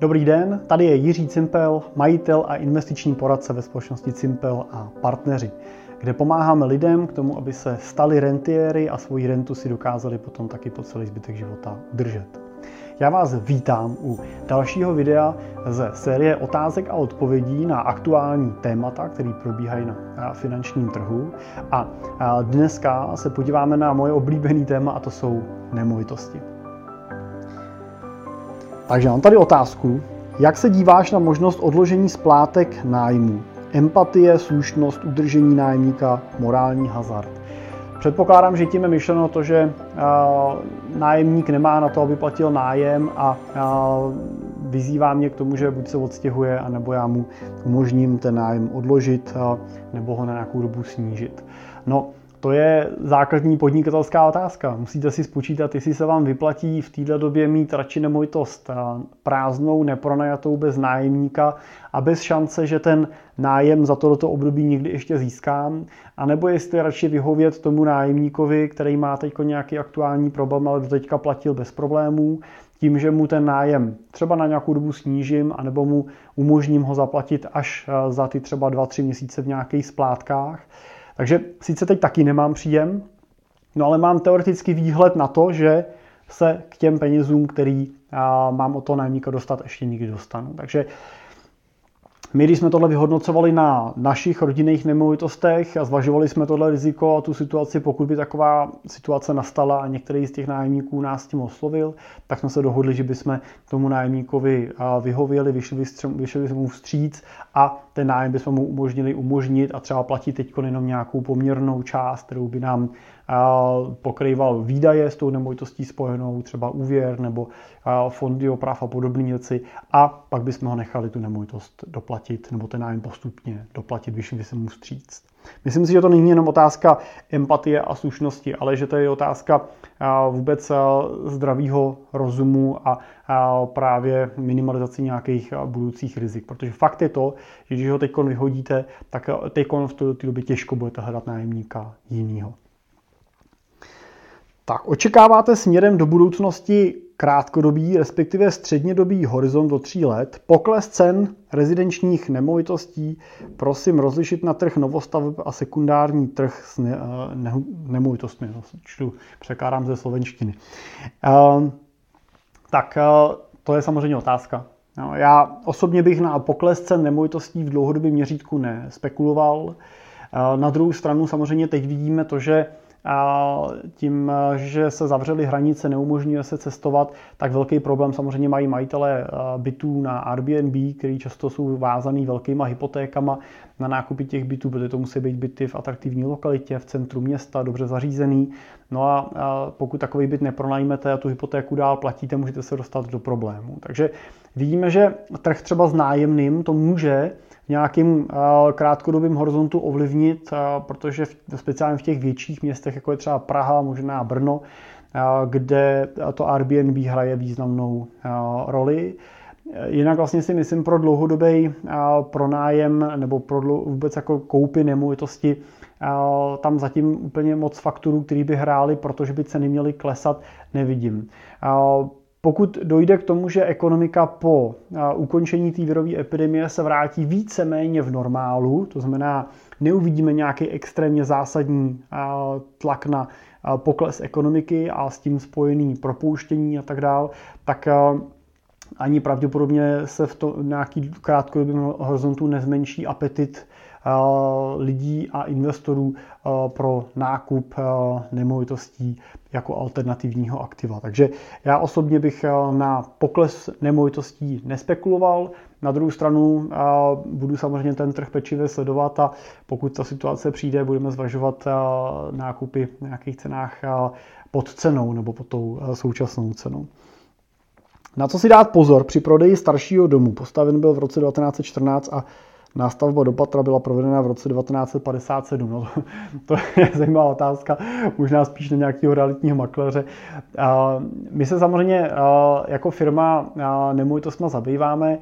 Dobrý den, tady je Jiří Cimpel, majitel a investiční poradce ve společnosti Cimpel a partneři, kde pomáháme lidem k tomu, aby se stali rentiéry a svoji rentu si dokázali potom taky po celý zbytek života udržet. Já vás vítám u dalšího videa ze série otázek a odpovědí na aktuální témata, které probíhají na finančním trhu. A dneska se podíváme na moje oblíbené téma a to jsou nemovitosti. Takže mám tady otázku, jak se díváš na možnost odložení splátek nájmu? Empatie, slušnost, udržení nájemníka, morální hazard. Předpokládám, že tím je myšleno to, že nájemník nemá na to, aby platil nájem a vyzývá mě k tomu, že buď se odstěhuje, anebo já mu umožním ten nájem odložit nebo ho na nějakou dobu snížit. No, to je základní podnikatelská otázka. Musíte si spočítat, jestli se vám vyplatí v této době mít radši nemovitost prázdnou, nepronajatou, bez nájemníka a bez šance, že ten nájem za toto období někdy ještě získám, anebo jestli radši vyhovět tomu nájemníkovi, který má teď nějaký aktuální problém, ale doteďka platil bez problémů, tím, že mu ten nájem třeba na nějakou dobu snížím, anebo mu umožním ho zaplatit až za ty třeba 2-3 měsíce v nějakých splátkách. Takže sice teď taky nemám příjem, no ale mám teoretický výhled na to, že se k těm penězům, který mám od toho nájemníka dostat, ještě nikdy dostanu. Takže my, když jsme tohle vyhodnocovali na našich rodinných nemovitostech a zvažovali jsme tohle riziko a tu situaci, pokud by taková situace nastala a některý z těch nájemníků nás tím oslovil, tak jsme se dohodli, že bychom tomu nájemníkovi vyhověli, vyšli bychom mu vstříc a ten nájem bychom mu umožnili umožnit a třeba platit teď jenom nějakou poměrnou část, kterou by nám pokrýval výdaje s tou nemovitostí spojenou, třeba úvěr nebo fondy oprav a podobné věci a pak bychom ho nechali tu nemovitost doplatit nebo ten nájem postupně doplatit, vyšli by se mu vstříc. Myslím si, že to není jenom otázka empatie a slušnosti, ale že to je otázka vůbec zdravého rozumu a právě minimalizaci nějakých budoucích rizik. Protože fakt je to, že když ho teď vyhodíte, tak teď v té době těžko budete hledat nájemníka jinýho. Tak, očekáváte směrem do budoucnosti krátkodobý, respektive střednědobý horizont do 3 let, pokles cen rezidenčních nemovitostí, prosím rozlišit na trh novostaveb a sekundární trh s nemovitostmi. Překládám ze slovenštiny. To je samozřejmě otázka. No, já osobně bych na pokles cen nemovitostí v dlouhodobém měřítku nespekuloval. Na druhou stranu samozřejmě teď vidíme to, že a tím, že se zavřely hranice, neumožňuje se cestovat, tak velký problém samozřejmě mají majitelé bytů na Airbnb, který často jsou vázaný velkýma hypotékama na nákupy těch bytů, protože to musí být byty v atraktivní lokalitě, v centru města, dobře zařízený. No a pokud takový byt nepronajmete a tu hypotéku dál platíte, můžete se dostat do problémů. Takže vidíme, že trh třeba s nájemným to může v nějakým krátkodobým horizontu ovlivnit, protože speciálně v těch větších městech, jako je třeba Praha, možná Brno, kde to Airbnb hraje významnou roli. Jinak vlastně si myslím pro dlouhodobý pronájem nebo pro vůbec jako koupy nemovitosti tam zatím úplně moc faktorů, který by hrály, protože by ceny měly klesat, nevidím. Pokud dojde k tomu, že ekonomika po ukončení té virové epidemie se vrátí víceméně v normálu, to znamená, neuvidíme nějaký extrémně zásadní tlak na pokles ekonomiky a s tím spojený propouštění a tak dál, tak ani pravděpodobně se v nějaký krátkodobém horizontu nezmenší apetit lidí a investorů pro nákup nemovitostí jako alternativního aktiva. Takže já osobně bych na pokles nemovitostí nespekuloval. Na druhou stranu budu samozřejmě ten trh pečlivě sledovat a pokud ta situace přijde, budeme zvažovat nákupy v nějakých cenách pod cenou nebo pod tou současnou cenou. Na co si dát pozor při prodeji staršího domu? Postaven byl v roce 1914 a nástavba do patra byla provedena v roce 1957. No to je zajímavá otázka, možná spíš na nějakého realitního makléře. My se samozřejmě jako firma nemovitostma zabýváme.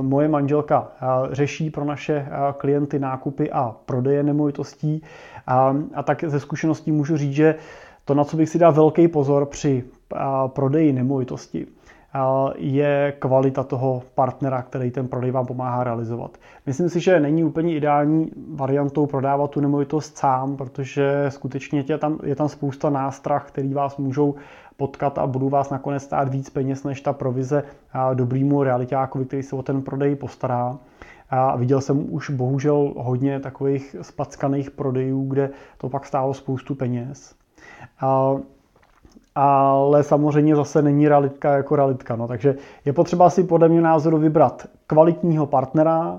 Moje manželka řeší pro naše klienty nákupy a prodeje nemovitostí. A tak ze zkušeností můžu říct, že to, na co bych si dal velký pozor při prodeji nemovitosti, je kvalita toho partnera, který ten prodej vám pomáhá realizovat. Myslím si, že není úplně ideální variantou prodávat tu nemovitost sám, protože skutečně je tam spousta nástrah, který vás můžou potkat a budou vás nakonec stát víc peněz než ta provize dobrýmu realitákovi, který se o ten prodej postará. A viděl jsem už bohužel hodně takových spackaných prodejů, kde to pak stálo spoustu peněz. Ale samozřejmě zase není realitka jako realitka. No. Takže je potřeba si podle mého názoru vybrat kvalitního partnera,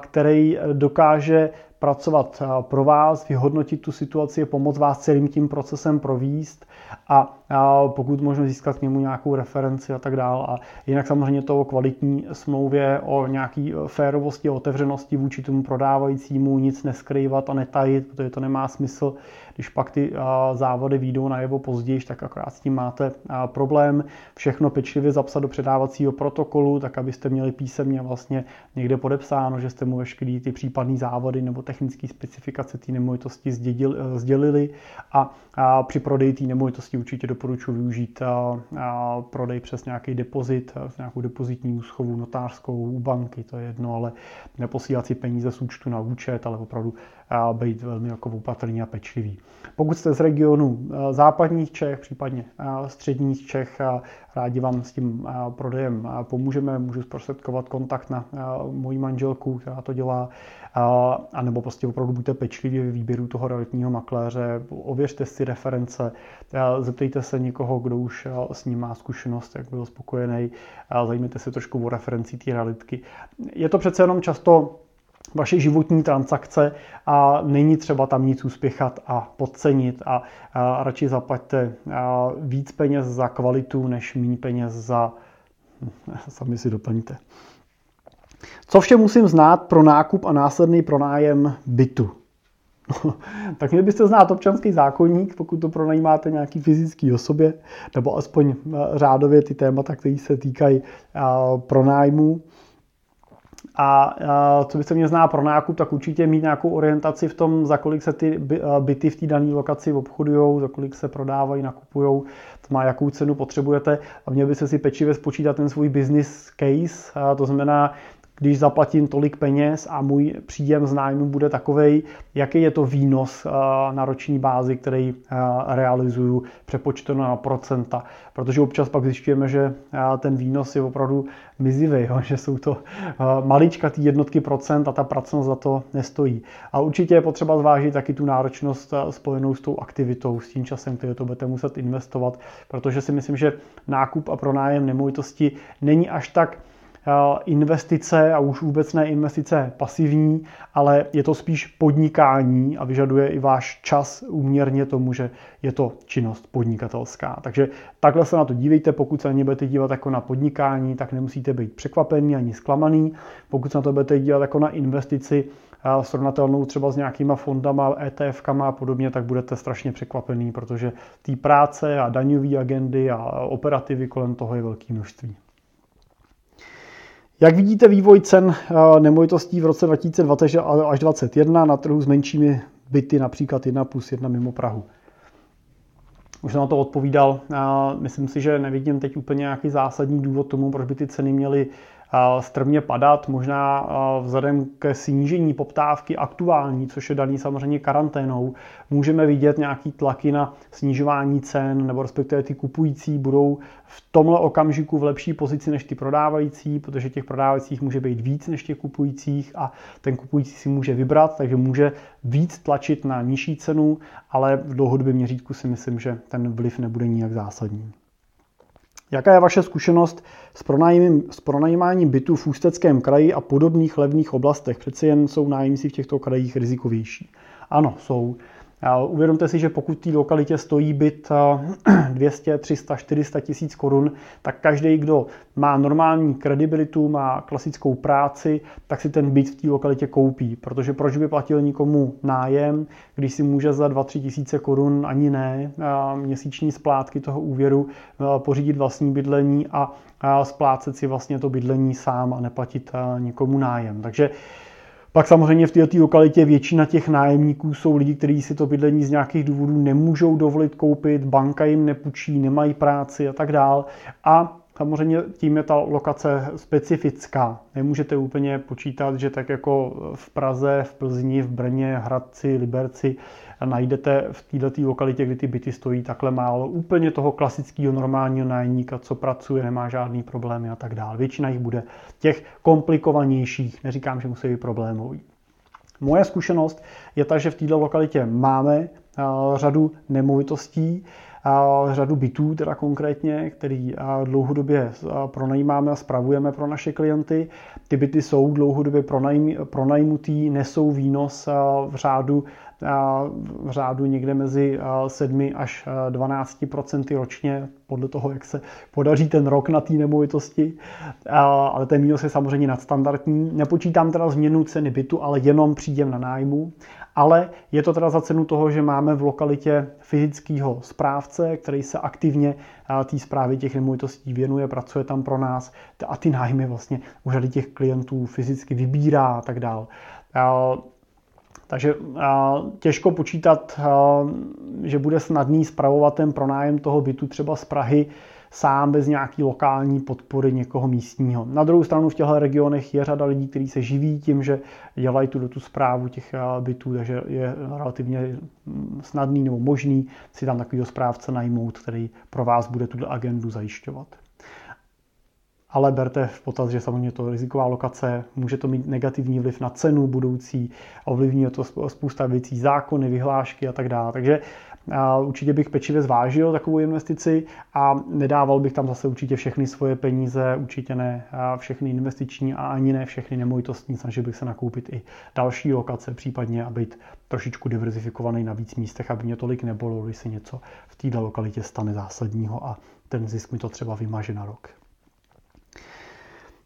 který dokáže pracovat pro vás, vyhodnotit tu situaci, pomoct vás celým tím procesem províst a pokud možno získat k němu nějakou referenci a tak dále. A jinak samozřejmě to o kvalitní smlouvě, o nějaký férovosti, otevřenosti vůči tomu prodávajícímu, nic neskrývat a netajit, protože to nemá smysl. Když pak ty závody vyjdou najevo později, tak akorát s tím máte problém. Všechno pečlivě zapsat do předávacího protokolu, tak abyste měli písemně vlastně někde podepsáno, že jste mu veškerý ty případné závody nebo technické specifikace té nemovitosti sdělili a při prodeji té nemovitosti určitě doporučuji využít prodej přes nějaký depozit, nějakou depozitní úschovu notářskou u banky, to je jedno, ale neposílat si peníze z účtu na účet, ale opravdu být velmi jako opatrný a pečlivý. Pokud jste z regionu západních Čech, případně středních Čech, rádi vám s tím prodejem pomůžeme, můžu zprostředkovat kontakt na moji manželku, která to dělá, anebo prostě opravdu buďte pečliví ve výběru toho realitního makléře, ověřte si reference, zeptejte se někoho, kdo už s ním má zkušenost, jak byl spokojený, zajímejte se trošku o referenci té realitky. Je to přece jenom často vaše životní transakce a není třeba tam nic uspěchat a podcenit a radši zaplaťte víc peněz za kvalitu, než míň peněz za... Sami si doplňte. Co vše musím znát pro nákup a následný pronájem bytu? Tak měli byste znát občanský zákoník, pokud to pronajímáte nějaký fyzický osobě, nebo aspoň řádově ty témata, které se týkají pronájmu. A co byste mě zná pro nákup, tak určitě mít nějakou orientaci v tom, za kolik se ty byty v té dané lokaci obchodujou, za kolik se prodávají, nakupujou, to má jakou cenu potřebujete. A měl byste si pečlivě spočítat ten svůj business case, to znamená, když zaplatím tolik peněz a můj příjem z nájmu bude takovej, jaký je to výnos na roční bázi, který realizuju přepočteno na procenta. Protože občas pak zjišťujeme, že ten výnos je opravdu mizivý, že jsou to malička ty jednotky procent a ta pracnost za to nestojí. A určitě je potřeba zvážit taky tu náročnost spojenou s tou aktivitou, s tím časem, který to budete muset investovat, protože si myslím, že nákup a pronájem nemovitosti není až tak investice a už vůbec ne investice pasivní, ale je to spíš podnikání a vyžaduje i váš čas úměrně tomu, že je to činnost podnikatelská. Takže takhle se na to dívejte, pokud se na ně budete dívat jako na podnikání, tak nemusíte být překvapený ani zklamaný. Pokud se na to budete dívat jako na investici srovnatelnou třeba s nějakýma fondama, ETF-kama a podobně, tak budete strašně překvapený, protože té práce a daňové agendy a operativy kolem toho je velké množství. Jak vidíte vývoj cen nemovitostí v roce 2020 až 2021 na trhu s menšími byty, například 1+1 mimo Prahu? Už jsem na to odpovídal. Myslím si, že nevidím teď úplně nějaký zásadní důvod tomu, proč by ty ceny měly strmě padat. Možná vzhledem ke snížení poptávky aktuální, což je daný samozřejmě karanténou, můžeme vidět nějaký tlaky na snižování cen, nebo respektive ty kupující budou v tomhle okamžiku v lepší pozici než ty prodávající, protože těch prodávajících může být víc než těch kupujících a ten kupující si může vybrat, takže může víc tlačit na nižší cenu, ale v dlouhodobém měřítku si myslím, že ten vliv nebude nijak zásadní. Jaká je vaše zkušenost s pronajímáním bytů v Ústeckém kraji a podobných levných oblastech? Přeci jen jsou nájemci v těchto krajích rizikovější. Ano, jsou. Uvědomte si, že pokud v té lokalitě stojí byt 200, 300, 400 tisíc korun, tak každý, kdo má normální kredibilitu, má klasickou práci, tak si ten byt v té lokalitě koupí. Protože proč by platil nikomu nájem, když si může za 2-3 tisíce korun, ani ne, měsíční splátky toho úvěru pořídit vlastní bydlení a splácet si vlastně to bydlení sám a neplatit nikomu nájem. Takže pak samozřejmě v této lokalitě většina těch nájemníků jsou lidi, kteří si to bydlení z nějakých důvodů nemůžou dovolit koupit, banka jim nepůjčí, nemají práci a tak dál. A Samozřejmě tím je ta lokace specifická. Nemůžete úplně počítat, že tak jako v Praze, v Plzni, v Brně, Hradci, Liberci najdete v této lokalitě, kdy ty byty stojí takhle málo, úplně toho klasického normálního nájemníka, co pracuje, nemá žádný problémy a tak dále. Většina jich bude těch komplikovanějších, neříkám, že musí být problémový. Moje zkušenost je ta, že v této lokalitě máme řadu nemovitostí, řadu bytů teda konkrétně, který dlouhodobě pronajímáme a spravujeme pro naše klienty. Ty byty jsou dlouhodobě pronajmutý, nesou výnos v řádu někde mezi 7 až 12% ročně, podle toho, jak se podaří ten rok na té nemovitosti. Ale ten výnos je samozřejmě nadstandardní. Nepočítám teda změnu ceny bytu, ale jenom příjem na nájmu. Ale je to teda za cenu toho, že máme v lokalitě fyzického správce, který se aktivně té správě těch nemovitostí věnuje, pracuje tam pro nás a ty nájmy vlastně u řady těch klientů fyzicky vybírá a tak dále. Takže těžko počítat, že bude snadný spravovat ten pronájem toho bytu třeba z Prahy sám bez nějaký lokální podpory někoho místního. Na druhou stranu v těchto regionech je řada lidí, kteří se živí tím, že dělají tu správu těch bytů, takže je relativně snadný nebo možný si tam takovýho správce najmout, který pro vás bude tuto agendu zajišťovat. Ale berte v potaz, že samozřejmě to riziková lokace, může to mít negativní vliv na cenu budoucí, ovlivní to spousta věcí, zákony, vyhlášky a tak dále. Takže určitě bych pečlivě zvážil takovou investici a nedával bych tam zase určitě všechny svoje peníze, určitě ne všechny investiční a ani ne všechny nemovitostní, snažil bych se nakoupit i další lokace, případně a být trošičku diverzifikovaný na víc místech, aby mě tolik nebolo, když se něco v této lokalitě stane zásadního a ten zisk mi to třeba vymaže na rok.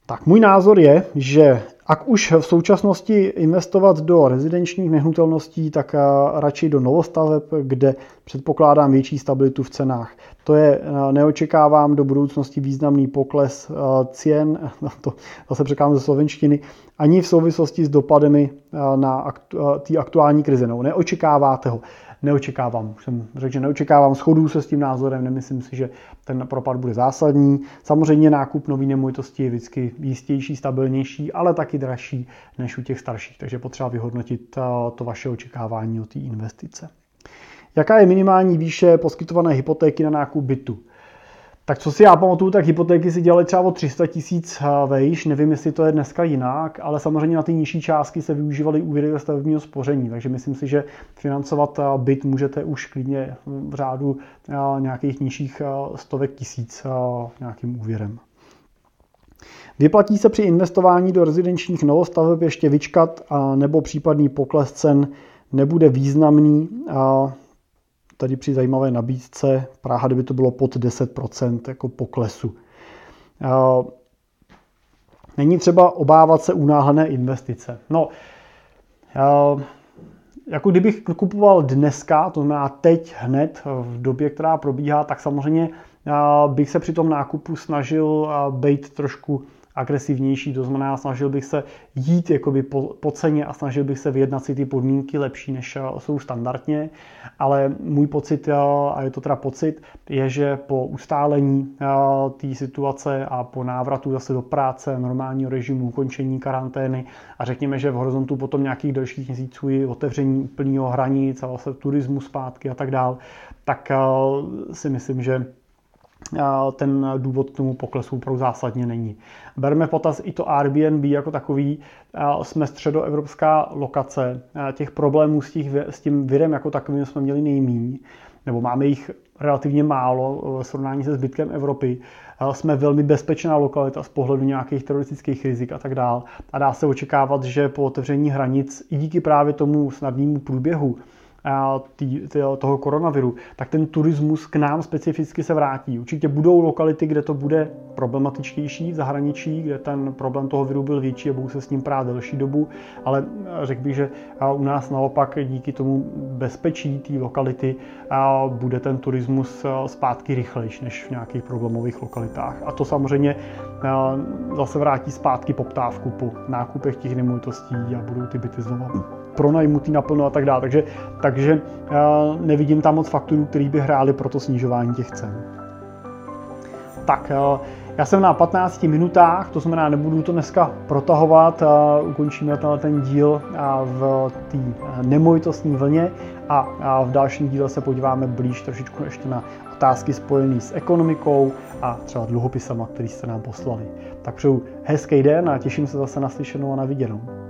Tak můj názor je, že ak už v současnosti investovat do rezidenčních nehnutelností, tak radši do novostaveb, kde předpokládám větší stabilitu v cenách. To je, neočekávám do budoucnosti významný pokles cen, to zase překládám ze slovenštiny, ani v souvislosti s dopadami na té aktuální krize. No, neočekáváte ho. Neočekávám, už jsem řekl, že neočekávám, shodu se s tím názorem, nemyslím si, že ten propad bude zásadní. Samozřejmě nákup nový nemovitosti je vždycky jistější, stabilnější, ale taky dražší než u těch starších, takže potřeba vyhodnotit to vaše očekávání od té investice. Jaká je minimální výše poskytované hypotéky na nákup bytu? Tak co si já pamatuju, tak hypotéky si dělaly třeba o 300 000 vejš, nevím, jestli to je dneska jinak, ale samozřejmě na ty nižší částky se využívaly úvěry ze stavebního spoření, takže myslím si, že financovat byt můžete už klidně v řádu nějakých nižších 100 000 nějakým úvěrem. Vyplatí se při investování do rezidenčních novostaveb ještě vyčkat, nebo případný pokles cen nebude významný, tady při zajímavé nabídce Praha, kdyby to bylo pod 10% jako poklesu. Není třeba obávat se unáhlené investice. No, jako kdybych kupoval dneska, to znamená teď hned v době, která probíhá, tak samozřejmě bych se při tom nákupu snažil být trošku agresivnější, to znamená, snažil bych se jít jakoby po ceně a snažil bych se vyjednat si ty podmínky lepší, než jsou standardně, ale můj pocit, a je to teda pocit, je, že po ustálení té situace a po návratu zase do práce, normálního režimu, ukončení karantény a řekněme, že v horizontu potom nějakých dalších měsíců je otevření úplného hranic a vlastně turismu zpátky a tak dál, tak si myslím, že ten důvod k tomu poklesu opravdu zásadně není. Berme v potaz i to Airbnb jako takový, jsme středoevropská lokace, těch problémů s tím virem jako takovým jsme měli nejméně, nebo máme jich relativně málo v srovnání se zbytkem Evropy. Jsme velmi bezpečná lokalita z pohledu nějakých teroristických rizik a tak dál. A dá se očekávat, že po otevření hranic i díky právě tomu snadnému průběhu toho koronaviru, tak ten turismus k nám specificky se vrátí. Určitě budou lokality, kde to bude problematičtější v zahraničí, kde ten problém toho viru byl větší a budou se s ním prát delší dobu, ale řekl bych, že u nás naopak díky tomu bezpečí té lokality bude ten turismus zpátky rychlejší než v nějakých problémových lokalitách. A to samozřejmě zase vrátí zpátky poptávku po nákupech těch nemovitostí a budou ty byty znovu pronajmutý naplno a tak dále. Takže nevidím tam moc faktorů, který by hrály pro to snižování těch cen. Tak Já jsem na 15 minutách, to znamená, nebudu to dneska protahovat, ukončíme ten díl v té nemovitostní vlně a v dalším díle se podíváme blíž trošičku ještě na otázky spojené s ekonomikou a třeba dluhopisama, který jste nám poslali. Tak přeju hezký den a těším se zase na slyšenou a na viděnou.